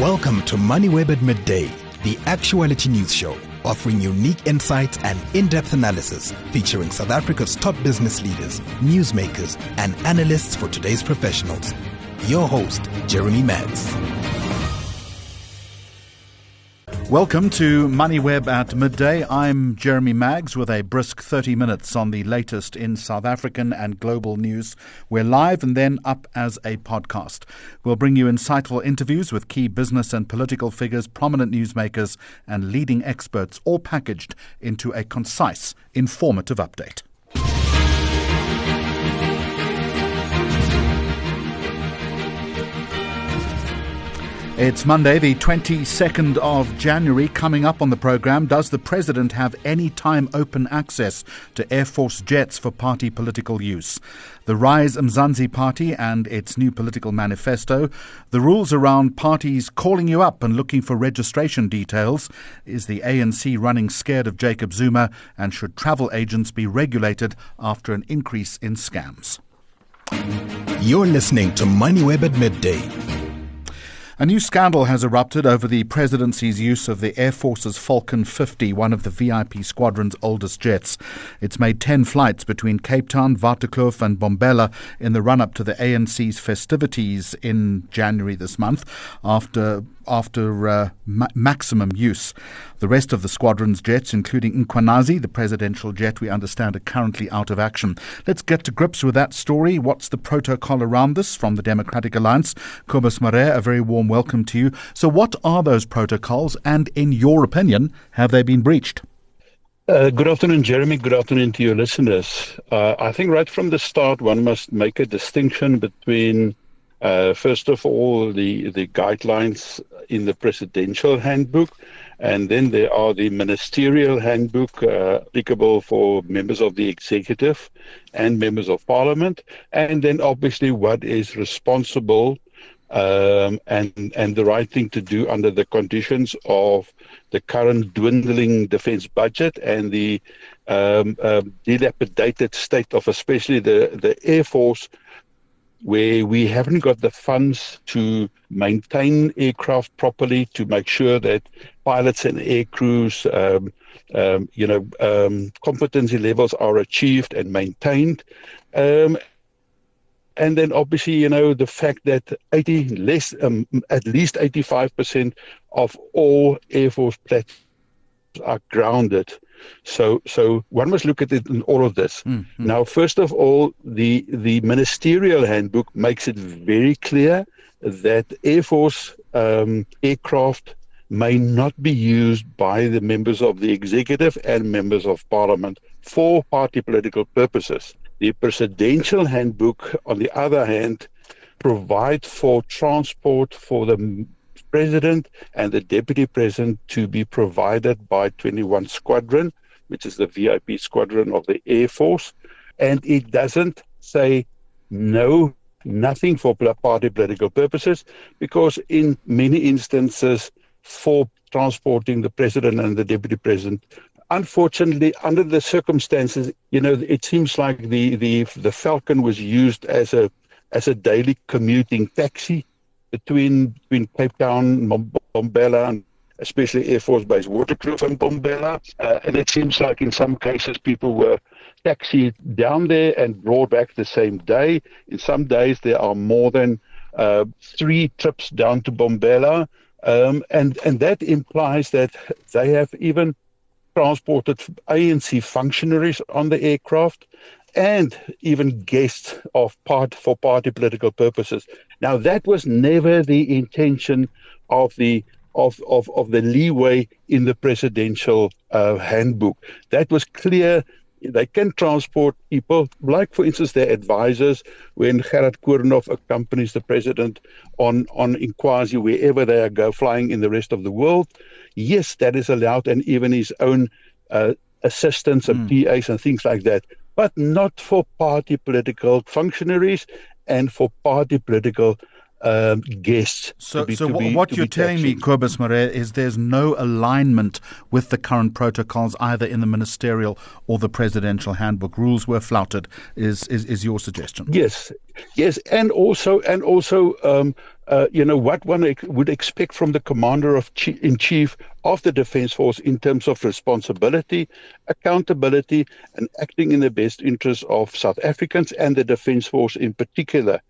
Welcome to MoneyWeb at Midday, the actuality news show, offering unique insights and in-depth analysis featuring South Africa's top business leaders, newsmakers, and analysts for today's professionals. Your host, Jeremy Maggs. Welcome to MoneyWeb at Midday. I'm Jeremy Maggs with a brisk 30 minutes on the latest in South African and global news. We're live and then up as a podcast. We'll bring you insightful interviews with key business and political figures, prominent newsmakers and leading experts, all packaged into a concise, informative update. It's Monday, the 22nd of January. Coming up on the programme, does the President have any time open access to Air Force jets for party political use? The Rise Mzansi Party and its new political manifesto, the rules around parties calling you up and looking for registration details, is the ANC running scared of Jacob Zuma, and should travel agents be regulated after an increase in scams? You're listening to MoneyWeb at Midday. A new scandal has erupted over the presidency's use of the Air Force's Falcon 50, one of the VIP squadron's oldest jets. It's made 10 flights between Cape Town, Vatakhof and Mbombela in the run-up to the ANC's festivities in January this month after maximum use. The rest of the squadron's jets, including Inquanazi, the presidential jet we understand are currently out of action. Let's get to grips with that story. What's the protocol around this? From the Democratic Alliance, Kobus Marais, a very warm welcome to you. So what are those protocols, and in your opinion, have they been breached? Good afternoon, Jeremy. Good afternoon to your listeners. I think right from the start, one must make a distinction between first of all, the guidelines in the presidential handbook, and then there are the ministerial handbook applicable for members of the executive and members of parliament, and then obviously what is responsible and the right thing to do under the conditions of the current dwindling defense budget and the dilapidated state of especially the Air Force, where we haven't got the funds to maintain aircraft properly, to make sure that pilots and aircrews, competency levels are achieved and maintained. And then obviously, the fact that at least 85% of all Air Force platforms are grounded. So one must look at it in all of this. Mm-hmm. Now, first of all, the ministerial handbook makes it very clear that Air Force aircraft may not be used by the members of the executive and members of parliament for party political purposes. The presidential handbook, on the other hand, provides for transport for the President and the Deputy President to be provided by 21 Squadron, which is the VIP squadron of the Air Force, and it doesn't say no, nothing for party political purposes, because in many instances for transporting the President and the Deputy President, unfortunately, under the circumstances, it seems like the Falcon was used as a daily commuting taxi between Cape Town, Mbombela, and especially Air Force Base Waterkloof and Mbombela. And it seems like in some cases people were taxied down there and brought back the same day. In some days there are more than three trips down to Mbombela. And that implies that they have even transported ANC functionaries on the aircraft, and even guests for party political purposes. Now, that was never the intention of the leeway in the presidential handbook. That was clear. They can transport people, like, for instance, their advisors, when Gerard Kurnoff accompanies the president on Inquanazi, wherever they go flying in the rest of the world. Yes, that is allowed, and even his own assistants and PAs and things like that, but not for party political functionaries and for party political guess. So what you're telling me, Kobus Marais, is there's no alignment with the current protocols, either in the ministerial or the presidential handbook. Rules were flouted, is your suggestion? Yes, and also, what one would expect from the commander in chief of the Defence Force in terms of responsibility, accountability, and acting in the best interest of South Africans and the Defence Force in particular.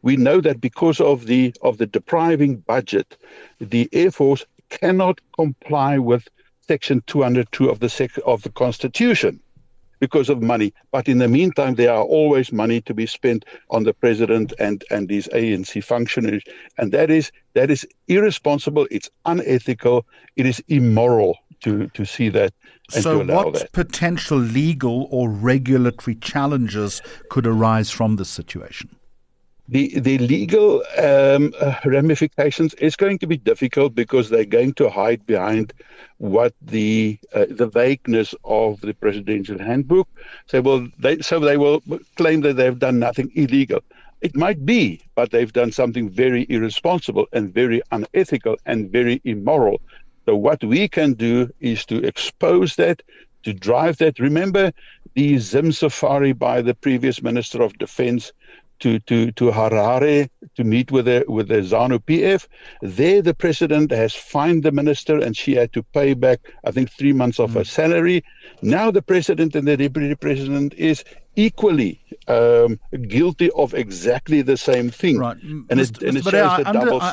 We know that because of the depriving budget, the Air Force cannot comply with Section 202 of the Constitution because of money. But in the meantime, there are always money to be spent on the president and these ANC functionaries. And that is irresponsible. It's unethical. It is immoral to see that and to allow that. So what potential legal or regulatory challenges could arise from this situation? The legal ramifications is going to be difficult because they're going to hide behind what the vagueness of the presidential handbook. So they will claim that they've done nothing illegal. It might be, but they've done something very irresponsible and very unethical and very immoral. So what we can do is to expose that, to drive that. Remember the Zim safari by the previous Minister of Defence to Harare to meet with the ZANU PF. There, the president has fined the minister, and she had to pay back, I think, 3 months of her salary. Now the president and the deputy president is equally guilty of exactly the same thing. Right. I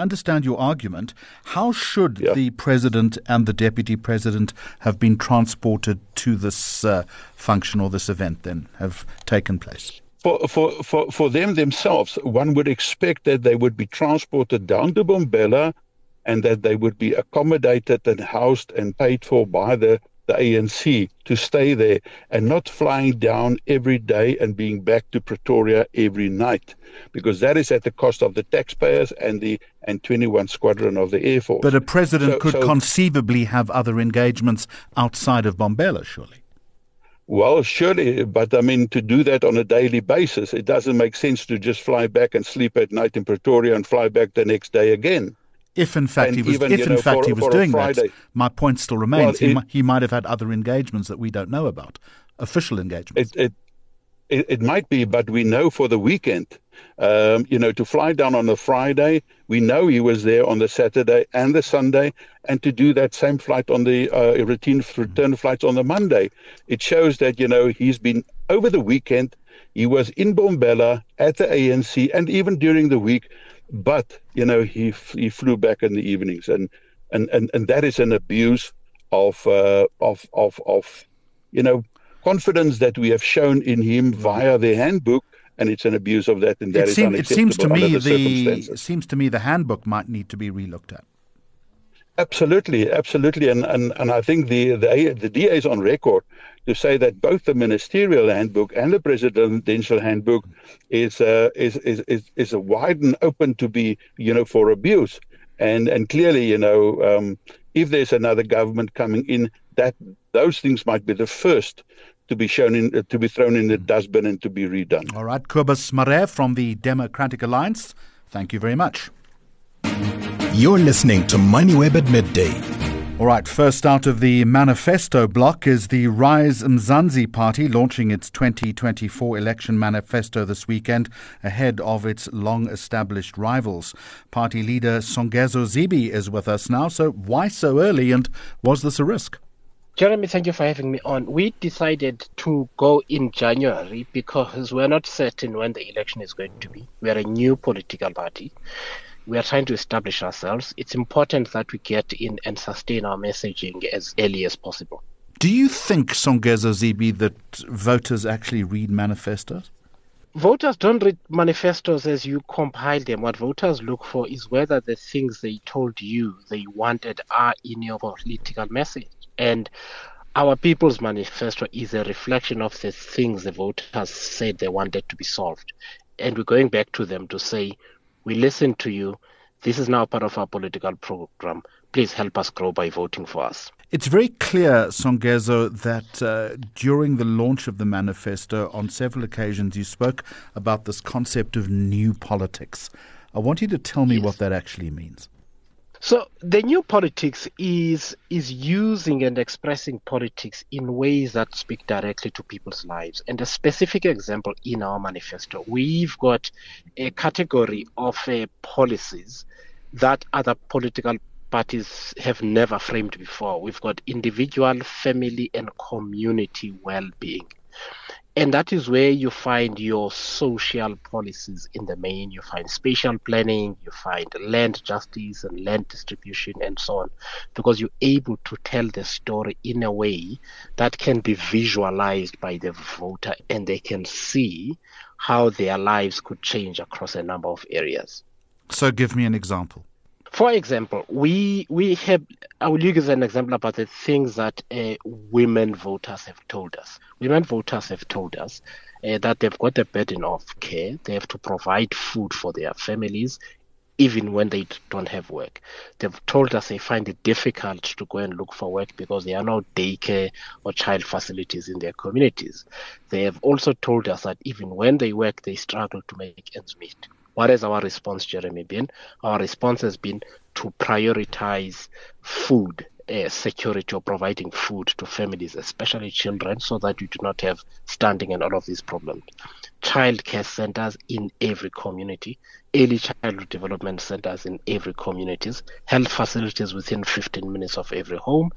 understand your argument. How should the president and the deputy president have been transported to this function or this event then have taken place? For them themselves, one would expect that they would be transported down to Mbombela and that they would be accommodated and housed and paid for by the ANC to stay there and not flying down every day and being back to Pretoria every night, because that is at the cost of the taxpayers and 21 Squadron of the Air Force. But a president could conceivably have other engagements outside of Mbombela, surely? Well, surely, but I mean, to do that on a daily basis, it doesn't make sense to just fly back and sleep at night in Pretoria and fly back the next day again. If in fact he was doing that, my point still remains. Well, he might have had other engagements that we don't know about, official engagements. It might be, but we know for the weekend, to fly down on a Friday, we know he was there on the Saturday and the Sunday, and to do that same flight on the return flights on the Monday. It shows that, he's been over the weekend, he was in Mbombela at the ANC and even during the week, but, he flew back in the evenings. And that is an abuse of confidence that we have shown in him via the handbook, and it's an abuse of that, and that is unacceptable. It seems to me the handbook might need to be relooked at. Absolutely, and I think the DA is on record to say that both the ministerial handbook and the presidential handbook is wide and open to be for abuse, and clearly if there's another government coming in, that those things might be the first to be thrown in the dustbin and to be redone. All right, Kobus Marais from the Democratic Alliance, thank you very much. You're listening to MoneyWeb at midday. All right, first out of the manifesto block is the Rise Mzansi Party launching its 2024 election manifesto this weekend ahead of its long-established rivals. Party leader Songezo Zibi is with us now, so why so early and was this a risk? Jeremy, thank you for having me on. We decided to go in January because we're not certain when the election is going to be. We are a new political party. We are trying to establish ourselves. It's important that we get in and sustain our messaging as early as possible. Do you think, Songezo Zibi, that voters actually read manifestos? Voters don't read manifestos as you compile them. What voters look for is whether the things they told you they wanted are in your political message. And our People's Manifesto is a reflection of the things the voters said they wanted to be solved. And we're going back to them to say, we listened to you. This is now part of our political program. Please help us grow by voting for us. It's very clear, Songezo, that during the launch of the manifesto, on several occasions, you spoke about this concept of new politics. I want you to tell me what that actually means. So the new politics is using and expressing politics in ways that speak directly to people's lives. And a specific example in our manifesto, we've got a category of policies that other political parties have never framed before. We've got individual, family, and community well-being. And that is where you find your social policies in the main. You find spatial planning, you find land justice and land distribution and so on, because you're able to tell the story in a way that can be visualized by the voter and they can see how their lives could change across a number of areas. So give me an example. For example, we have, I will use an example about the things that women voters have told us. Women voters have told us that they've got the burden of care. They have to provide food for their families, even when they don't have work. They've told us they find it difficult to go and look for work because there are no daycare or child facilities in their communities. They have also told us that even when they work, they struggle to make ends meet. What has our response, Jeremy, been? Our response has been to prioritize food security, or providing food to families, especially children, so that you do not have stunting and all of these problems. Child care centers in every community, early childhood development centers in every communities, health facilities within 15 minutes of every home,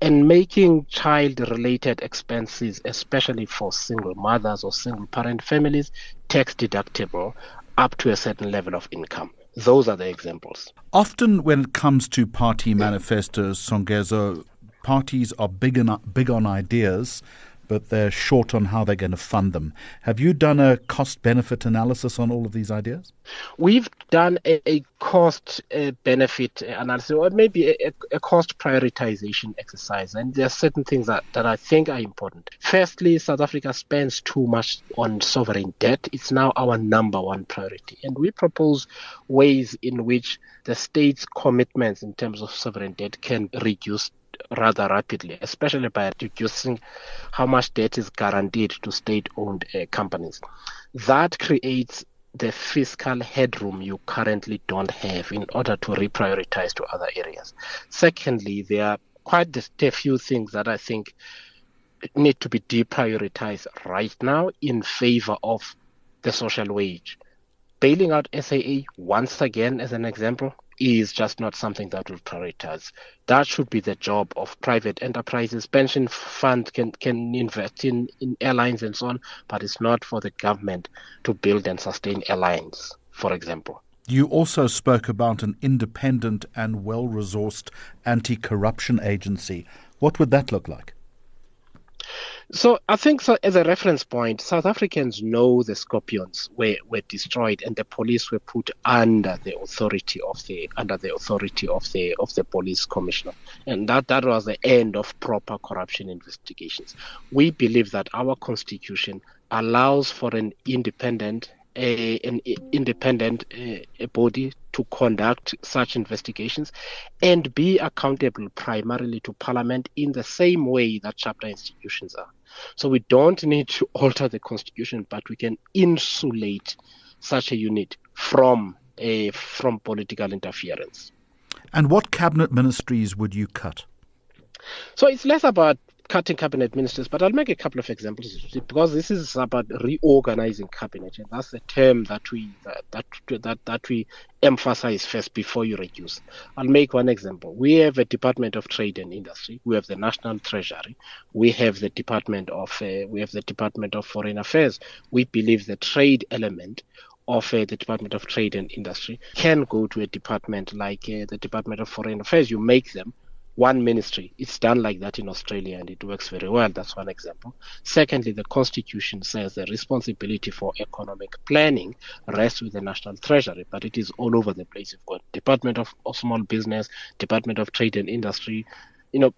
and making child-related expenses, especially for single mothers or single-parent families, tax-deductible up to a certain level of income. Those are the examples. Often when it comes to party manifestos, Songezo, parties are big on ideas, but they're short on how they're going to fund them. Have you done a cost-benefit analysis on all of these ideas? We've done a cost-benefit analysis, or maybe a cost prioritization exercise. And there are certain things that I think are important. Firstly, South Africa spends too much on sovereign debt. It's now our number one priority. And we propose ways in which the state's commitments in terms of sovereign debt can reduce rather rapidly, especially by reducing how much debt is guaranteed to state-owned companies. That creates the fiscal headroom you currently don't have in order to reprioritize to other areas. Secondly, there are quite a few things that I think need to be deprioritized right now in favor of the social wage. Bailing out SAA, once again, as an example, is just not something that will prioritize. That should be the job of private enterprises. Pension fund can invest in airlines and so on, but it's not for the government to build and sustain airlines, for example. You also spoke about an independent and well-resourced anti-corruption agency. What would that look like? So I think, so as a reference point, South Africans know the Scorpions were destroyed and the police were put under the authority of the police commissioner, and that was the end of proper corruption investigations. We believe that our constitution allows for an independent body to conduct such investigations and be accountable primarily to Parliament in the same way that chapter institutions are. So we don't need to alter the constitution, but we can insulate such a unit from political interference. And what cabinet ministries would you cut? So it's less about cutting cabinet ministers, but I'll make a couple of examples, because this is about reorganizing cabinet, and that's the term that we emphasize first before you reduce. I'll make one example. We have a Department of Trade and Industry. We have the National Treasury. We have the Department of Foreign Affairs. We believe the trade element of the Department of Trade and Industry can go to a department like the Department of Foreign Affairs. You make them one ministry. It's done like that in Australia and it works very well. That's one example. Secondly, the Constitution says the responsibility for economic planning rests with the National Treasury, but it is all over the place. You've got Department of Small Business, Department of Trade and Industry,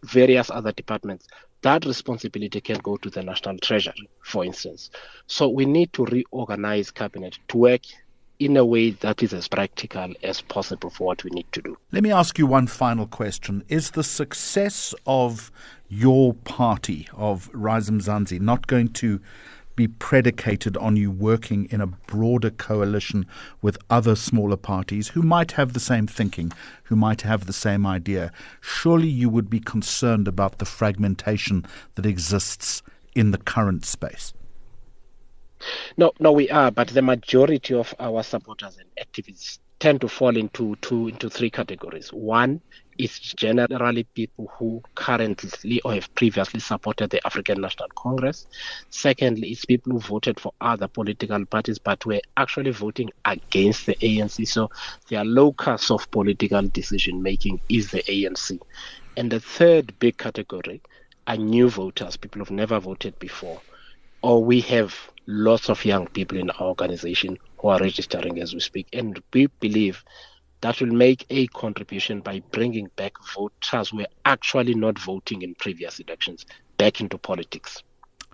various other departments. That responsibility can go to the National Treasury, for instance. So we need to reorganize cabinet to work in a way that is as practical as possible for what we need to do. Let me ask you one final question. Is the success of your party, of Rise Mzansi, not going to be predicated on you working in a broader coalition with other smaller parties who might have the same thinking, who might have the same idea? Surely you would be concerned about the fragmentation that exists in the current space. No, we are, but the majority of our supporters and activists tend to fall into three categories. One is generally people who currently or have previously supported the African National Congress. Secondly, it's people who voted for other political parties but were actually voting against the ANC. So their locus of political decision-making is the ANC. And the third big category are new voters, people who've never voted before, or we have lots of young people in our organization who are registering as we speak. And we believe that will make a contribution by bringing back voters who are actually not voting in previous elections back into politics.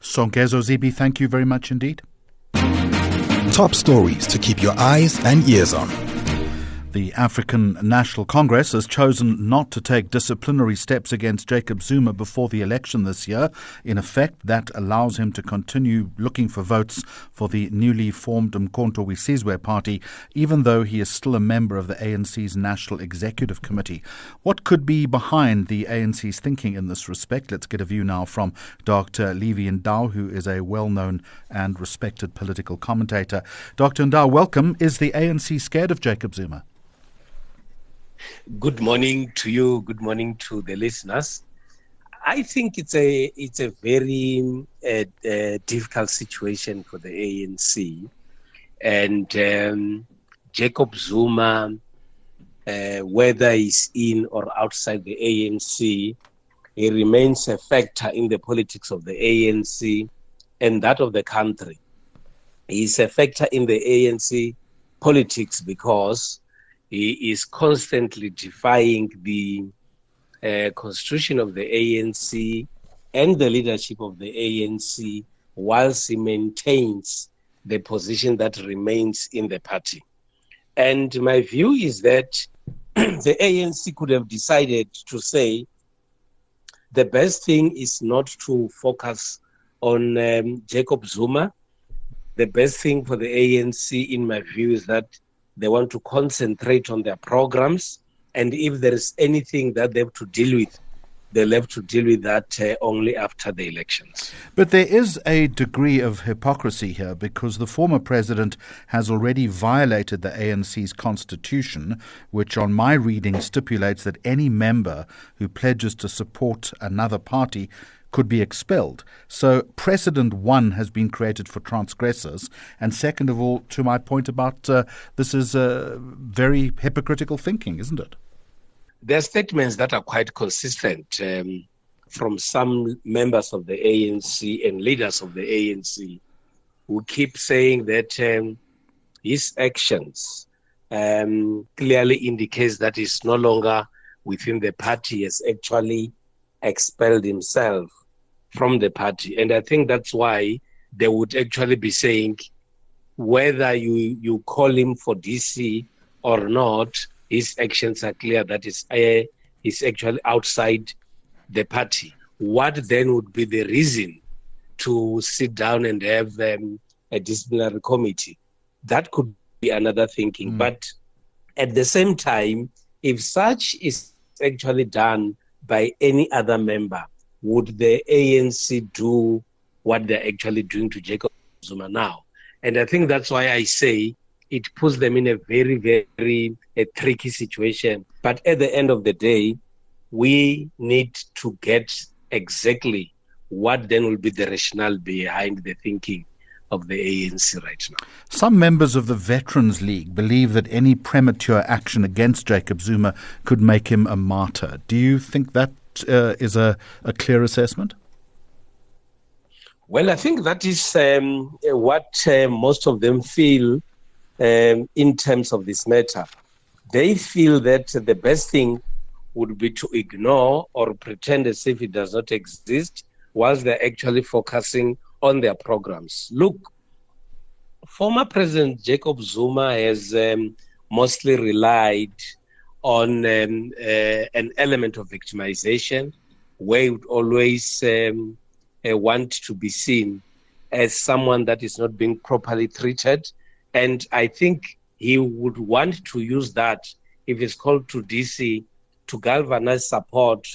Songezo Zibi, thank you very much indeed. Top stories to keep your eyes and ears on. The African National Congress has chosen not to take disciplinary steps against Jacob Zuma before the election this year. In effect, that allows him to continue looking for votes for the newly formed Umkhonto we Sizwe party, even though he is still a member of the ANC's National Executive Committee. What could be behind the ANC's thinking in this respect? Let's get a view now from Dr. Levy Ndau, who is a well-known and respected political commentator. Dr. Ndau, welcome. Is the ANC scared of Jacob Zuma? Good morning to you. Good morning to the listeners. I think it's a very difficult situation for the ANC, and Jacob Zuma, whether he's in or outside the ANC, he remains a factor in the politics of the ANC and that of the country. He's a factor in the ANC politics because he is constantly defying the constitution of the ANC and the leadership of the ANC whilst he maintains the position that remains in the party. And my view is that the ANC could have decided to say the best thing is not to focus on Jacob Zuma. The best thing for the ANC, in my view, is that they want to concentrate on their programs, and if there is anything that they have to deal with, they'll have to deal with that only after the elections. But there is a degree of hypocrisy here because the former president has already violated the ANC's constitution, which on my reading stipulates that any member who pledges to support another party could be expelled. So precedent one has been created for transgressors. And second of all, to my point about this is very hypocritical thinking, isn't it? There are statements that are quite consistent from some members of the ANC and leaders of the ANC who keep saying that his actions clearly indicates that he's no longer within the party, he has actually expelled himself from the party. And I think that's why they would actually be saying whether you call him for DC or not, his actions are clear that he's actually outside the party. What then would be the reason to sit down and have a disciplinary committee? That could be another thinking. But at the same time, if such is actually done by any other member, would the ANC do what they're actually doing to Jacob Zuma now? And I think that's why I say it puts them in a very, very tricky situation. But at the end of the day, we need to get exactly what then will be the rationale behind the thinking of the ANC right now. Some members of the Veterans League believe that any premature action against Jacob Zuma could make him a martyr. Do you think that is a clear assessment? Well, I think that is what most of them feel in terms of this matter. They feel that the best thing would be to ignore or pretend as if it does not exist whilst they're actually focusing on their programs. Look, former President Jacob Zuma has mostly relied on an element of victimization, where he would always want to be seen as someone that is not being properly treated. And I think he would want to use that, if it's called to DC, to galvanize support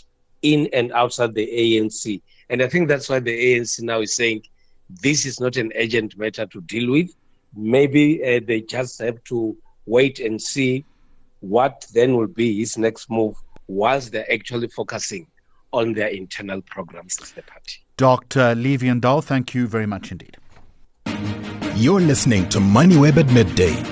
in and outside the ANC. And I think that's why the ANC now is saying this is not an urgent matter to deal with. Maybe they just have to wait and see what then will be his next move whilst they're actually focusing on their internal programs as the party. Dr. Levy Ndau, thank you very much indeed. You're listening to MoneyWeb at Midday.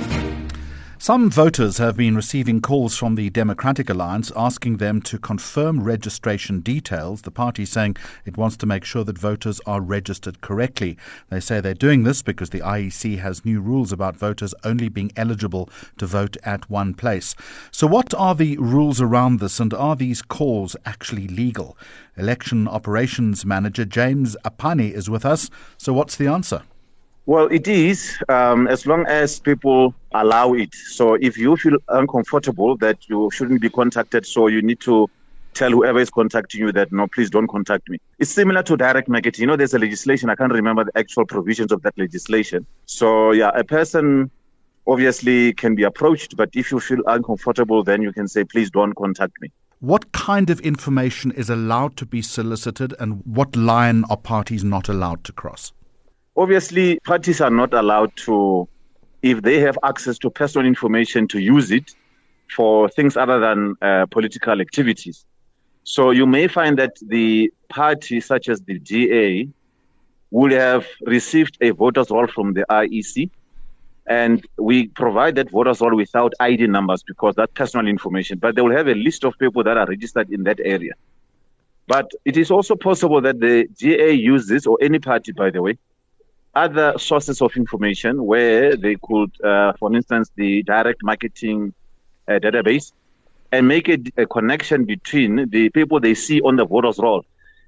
Some voters have been receiving calls from the Democratic Alliance asking them to confirm registration details, the party saying it wants to make sure that voters are registered correctly. They say they're doing this because the IEC has new rules about voters only being eligible to vote at one place. So what are the rules around this, and are these calls actually legal? Election Operations Manager James Apane is with us. So what's the answer? Well, it is, as long as people allow it. So if you feel uncomfortable that you shouldn't be contacted, so you need to tell whoever is contacting you that, no, please don't contact me. It's similar to direct marketing. You know, there's a legislation. I can't remember the actual provisions of that legislation. So, yeah, a person obviously can be approached, but if you feel uncomfortable, then you can say, please don't contact me. What kind of information is allowed to be solicited, and what line are parties not allowed to cross? Obviously, parties are not allowed to, if they have access to personal information, to use it for things other than political activities. So you may find that the party, such as the DA, would have received a voter's roll from the IEC. And we provide that voter's roll without ID numbers because that's personal information. But they will have a list of people that are registered in that area. But it is also possible that the DA uses, or any party, by the way, other sources of information where they could, for instance, the direct marketing database, and make a connection between the people they see on the voters' roll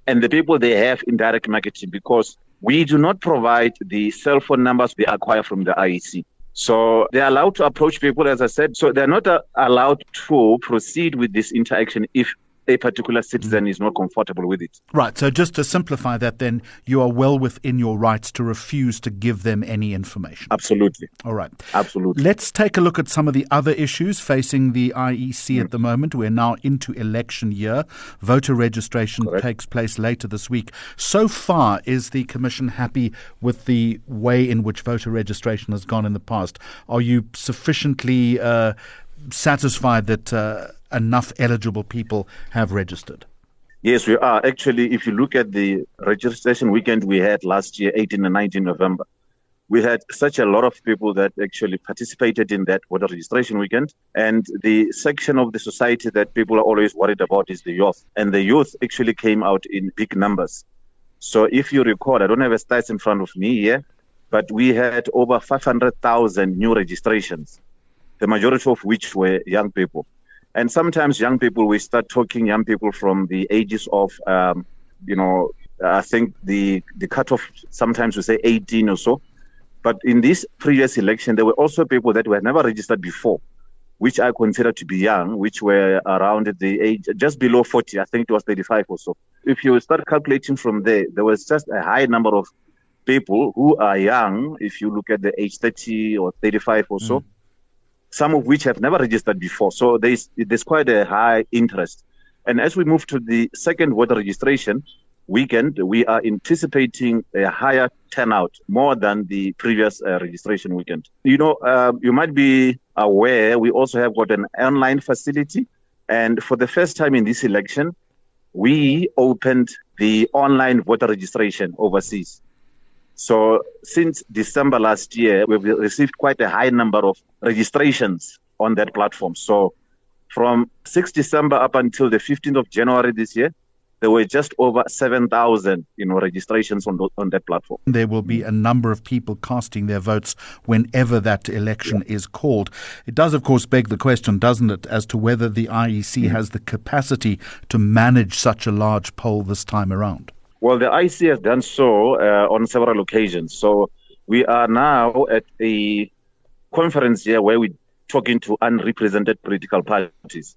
and the people they have in direct marketing, because we do not provide the cell phone numbers they acquire from the IEC. So they're allowed to approach people, as I said. So they're not allowed to proceed with this interaction if a particular citizen is not comfortable with it. Right. So just to simplify that then, you are well within your rights to refuse to give them any information. Absolutely. All right. Absolutely. Let's take a look at some of the other issues facing the IEC at the moment. We're now into election year. Voter registration takes place later this week. So far, is the Commission happy with the way in which voter registration has gone in the past? Are you sufficiently satisfied that enough eligible people have registered? Yes, we are. Actually, if you look at the registration weekend we had last year, 18 and 19 November, we had such a lot of people that actually participated in that voter registration weekend. And the section of the society that people are always worried about is the youth. And the youth actually came out in big numbers. So if you recall, I don't have a stats in front of me here, but we had over 500,000 new registrations, the majority of which were young people. And sometimes young people, we start talking young people from the ages of, I think the cutoff, sometimes we say 18 or so. But in this previous election, there were also people that were never registered before, which I consider to be young, which were around the age, just below 40, I think it was 35 or so. If you start calculating from there, there was just a high number of people who are young, if you look at the age 30 or 35 or so. Some of which have never registered before. So there's quite a high interest. And as we move to the second voter registration weekend, we are anticipating a higher turnout, more than the previous registration weekend. You know, you might be aware, we also have got an online facility. And for the first time in this election, we opened the online voter registration overseas. So since December last year, we've received quite a high number of registrations on that platform. So from 6 December up until the 15th of January this year, there were just over 7,000 registrations on that platform. There will be a number of people casting their votes whenever that election is called. It does, of course, beg the question, doesn't it, as to whether the IEC has the capacity to manage such a large poll this time around? Well, the IEC has done so on several occasions. So We are now at a conference here where we're talking to unrepresented political parties.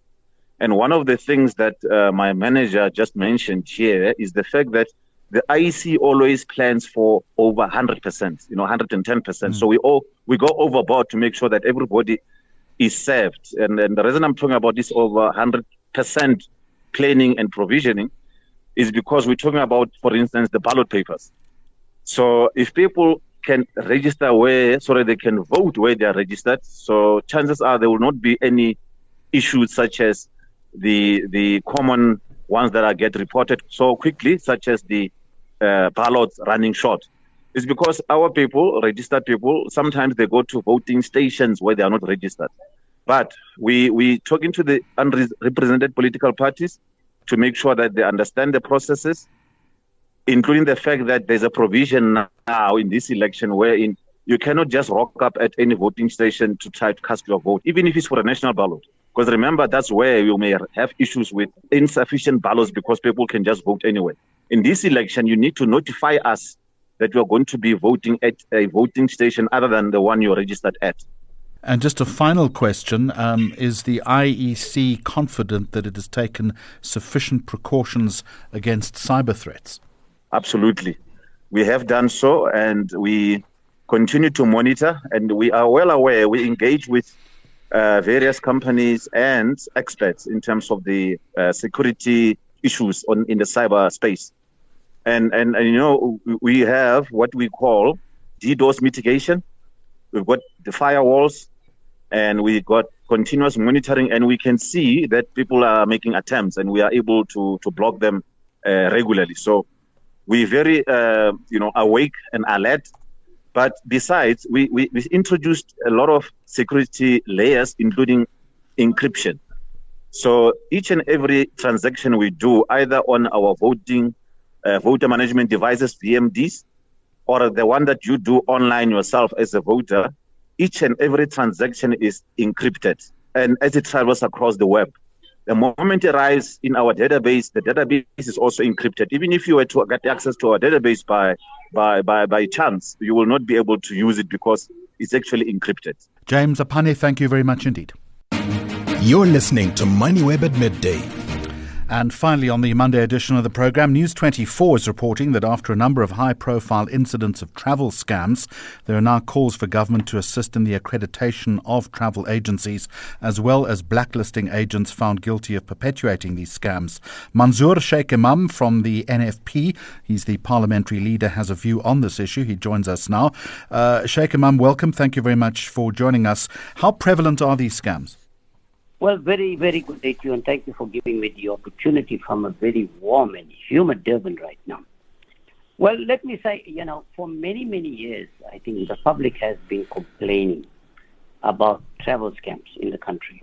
And one of the things that my manager just mentioned here is the fact that the IEC always plans for over 100%, 110%. Mm. So we go overboard to make sure that everybody is served. And the reason I'm talking about this over 100% planning and provisioning is because we're talking about, for instance, the ballot papers. So if people can register they can vote where they are registered, so chances are there will not be any issues such as the common ones that get reported so quickly, such as the ballots running short. It's because our people, registered people, sometimes they go to voting stations where they are not registered. But we talking to the unrepresented political parties to make sure that they understand the processes, including the fact that there's a provision now in this election wherein you cannot just rock up at any voting station to try to cast your vote, even if it's for a national ballot. Because remember, that's where you may have issues with insufficient ballots because people can just vote anyway. In this election, you need to notify us that you're going to be voting at a voting station other than the one you're registered at. And just a final question, is the IEC confident that it has taken sufficient precautions against cyber threats? Absolutely. We have done so, and we continue to monitor, and we are well aware. We engage with various companies and experts in terms of the security issues in the cyber space. And we have what we call DDoS mitigation. We've got the firewalls, and we've got continuous monitoring, and we can see that people are making attempts, and we are able to block them regularly. So we're very awake and alert. But besides, we introduced a lot of security layers, including encryption. So each and every transaction we do, either on our voter management devices, VMDs, or the one that you do online yourself as a voter, each and every transaction is encrypted. And as it travels across the web, the moment it arrives in our database, the database is also encrypted. Even if you were to get access to our database by chance, you will not be able to use it because it's actually encrypted. James Apane, thank you very much indeed. You're listening to MoneyWeb at midday. And finally, on the Monday edition of the program, News 24 is reporting that after a number of high-profile incidents of travel scams, there are now calls for government to assist in the accreditation of travel agencies, as well as blacklisting agents found guilty of perpetuating these scams. Mansoor Sheikh Imam from the NFP, he's the parliamentary leader, has a view on this issue. He joins us now. Sheikh Imam, welcome. Thank you very much for joining us. How prevalent are these scams? Well, very, very good day to you, and thank you for giving me the opportunity from a very warm and humid Durban right now. Well, let me say, for many, many years, I think the public has been complaining about travel scams in the country.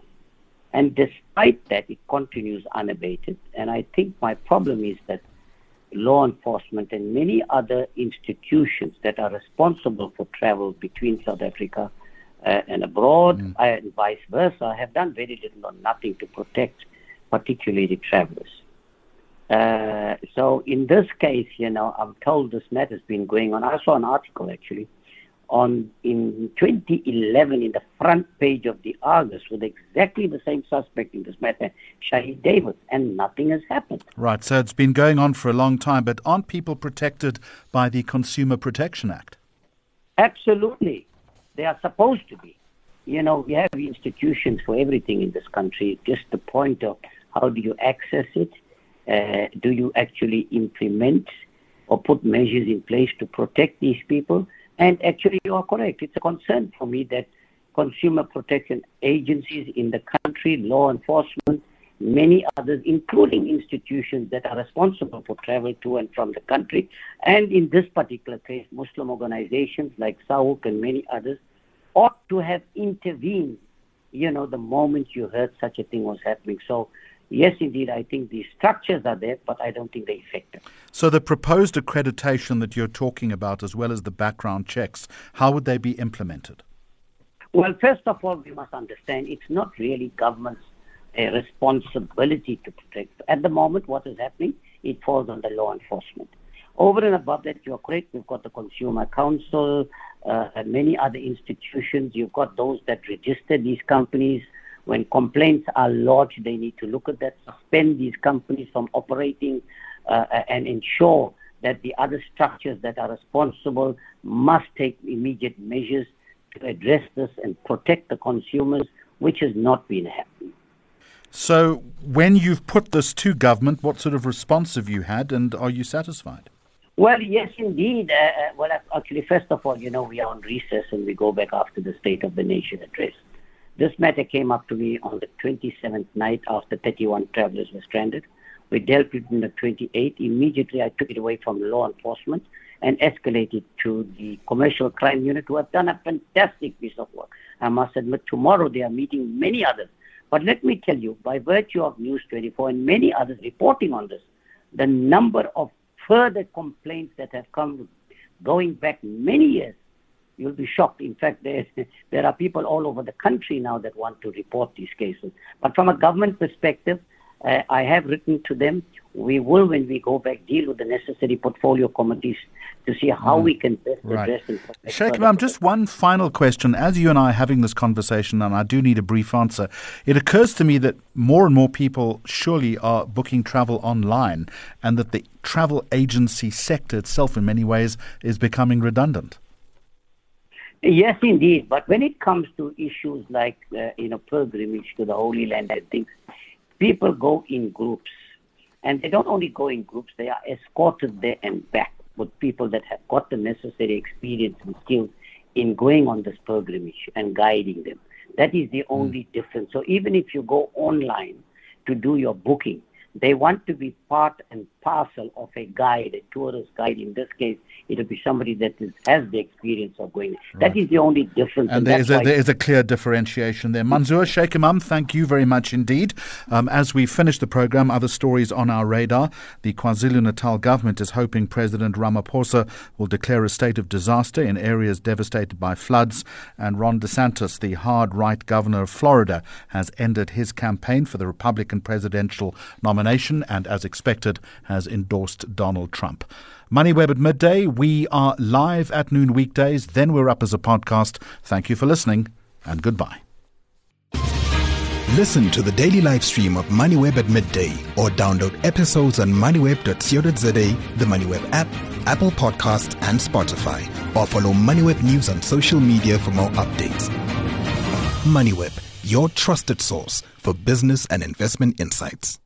And despite that, it continues unabated. And I think my problem is that law enforcement and many other institutions that are responsible for travel between South Africa and abroad, and vice versa, have done very little or nothing to protect particularly the travelers. So in this case, I'm told this matter has been going on. I saw an article actually in 2011 in the front page of the Argus with exactly the same suspect in this matter, Shahid Davis, and nothing has happened. Right, so it's been going on for a long time, but aren't people protected by the Consumer Protection Act? Absolutely. They are supposed to be. We have institutions for everything in this country. Just the point of how do you access it? Do you actually implement or put measures in place to protect these people? And actually, you are correct. It's a concern for me that consumer protection agencies in the country, law enforcement, many others, including institutions that are responsible for travel to and from the country, and in this particular case, Muslim organizations like Sahuk and many others, ought to have intervened, the moment you heard such a thing was happening. So, yes, indeed, I think the structures are there, but I don't think they're effective. So the proposed accreditation that you're talking about, as well as the background checks, how would they be implemented? Well, first of all, we must understand it's not really government's a responsibility to protect. At the moment, what is happening, it falls under law enforcement. Over and above that, you are correct, we've got the Consumer Council, many other institutions. You've got those that register these companies. When complaints are lodged, they need to look at that, suspend these companies from operating, and ensure that the other structures that are responsible must take immediate measures to address this and protect the consumers, which has not been happening. So when you've put this to government, what sort of response have you had, and are you satisfied? Well, yes, indeed. Well, actually, first of all, you know, we are on recess and we go back after the State of the Nation address. This matter came up to me on the 27th night after 31 travellers were stranded. We dealt with it on the 28th. Immediately, I took it away from law enforcement and escalated to the Commercial Crime Unit, who have done a fantastic piece of work. I must admit, tomorrow they are meeting many others. But let me tell you, by virtue of News 24 and many others reporting on this, the number of further complaints that have come going back many years, you'll be shocked. In fact, there are people all over the country now that want to report these cases. But from a government perspective, I have written to them. We will, when we go back, deal with the necessary portfolio committees to see how we can best address and protect. Sheikh Imam, just one final question. As you and I are having this conversation, and I do need a brief answer, it occurs to me that more and more people surely are booking travel online, and that the travel agency sector itself in many ways is becoming redundant. Yes, indeed. But when it comes to issues like pilgrimage to the Holy Land and things, people go in groups. And they don't only go in groups, they are escorted there and back with people that have got the necessary experience and skills in going on this pilgrimage and guiding them. That is the only difference. So even if you go online to do your booking, they want to be part and parcel of a guide, a tourist guide. In this case, it will be somebody that has the experience of going. That is the only difference. And there is a clear differentiation there. Mansoor Sheikh Imam, thank you very much indeed. As we finish the program, other stories on our radar. The KwaZulu-Natal government is hoping President Ramaphosa will declare a state of disaster in areas devastated by floods. And Ron DeSantis, the hard right governor of Florida, has ended his campaign for the Republican presidential nomination and, as expected, has endorsed Donald Trump. MoneyWeb at midday. We are live at noon weekdays. Then we're up as a podcast. Thank you for listening and goodbye. Listen to the daily live stream of MoneyWeb at midday or download episodes on moneyweb.co.za, the MoneyWeb app, Apple Podcasts and Spotify. Or follow MoneyWeb News on social media for more updates. MoneyWeb, your trusted source for business and investment insights.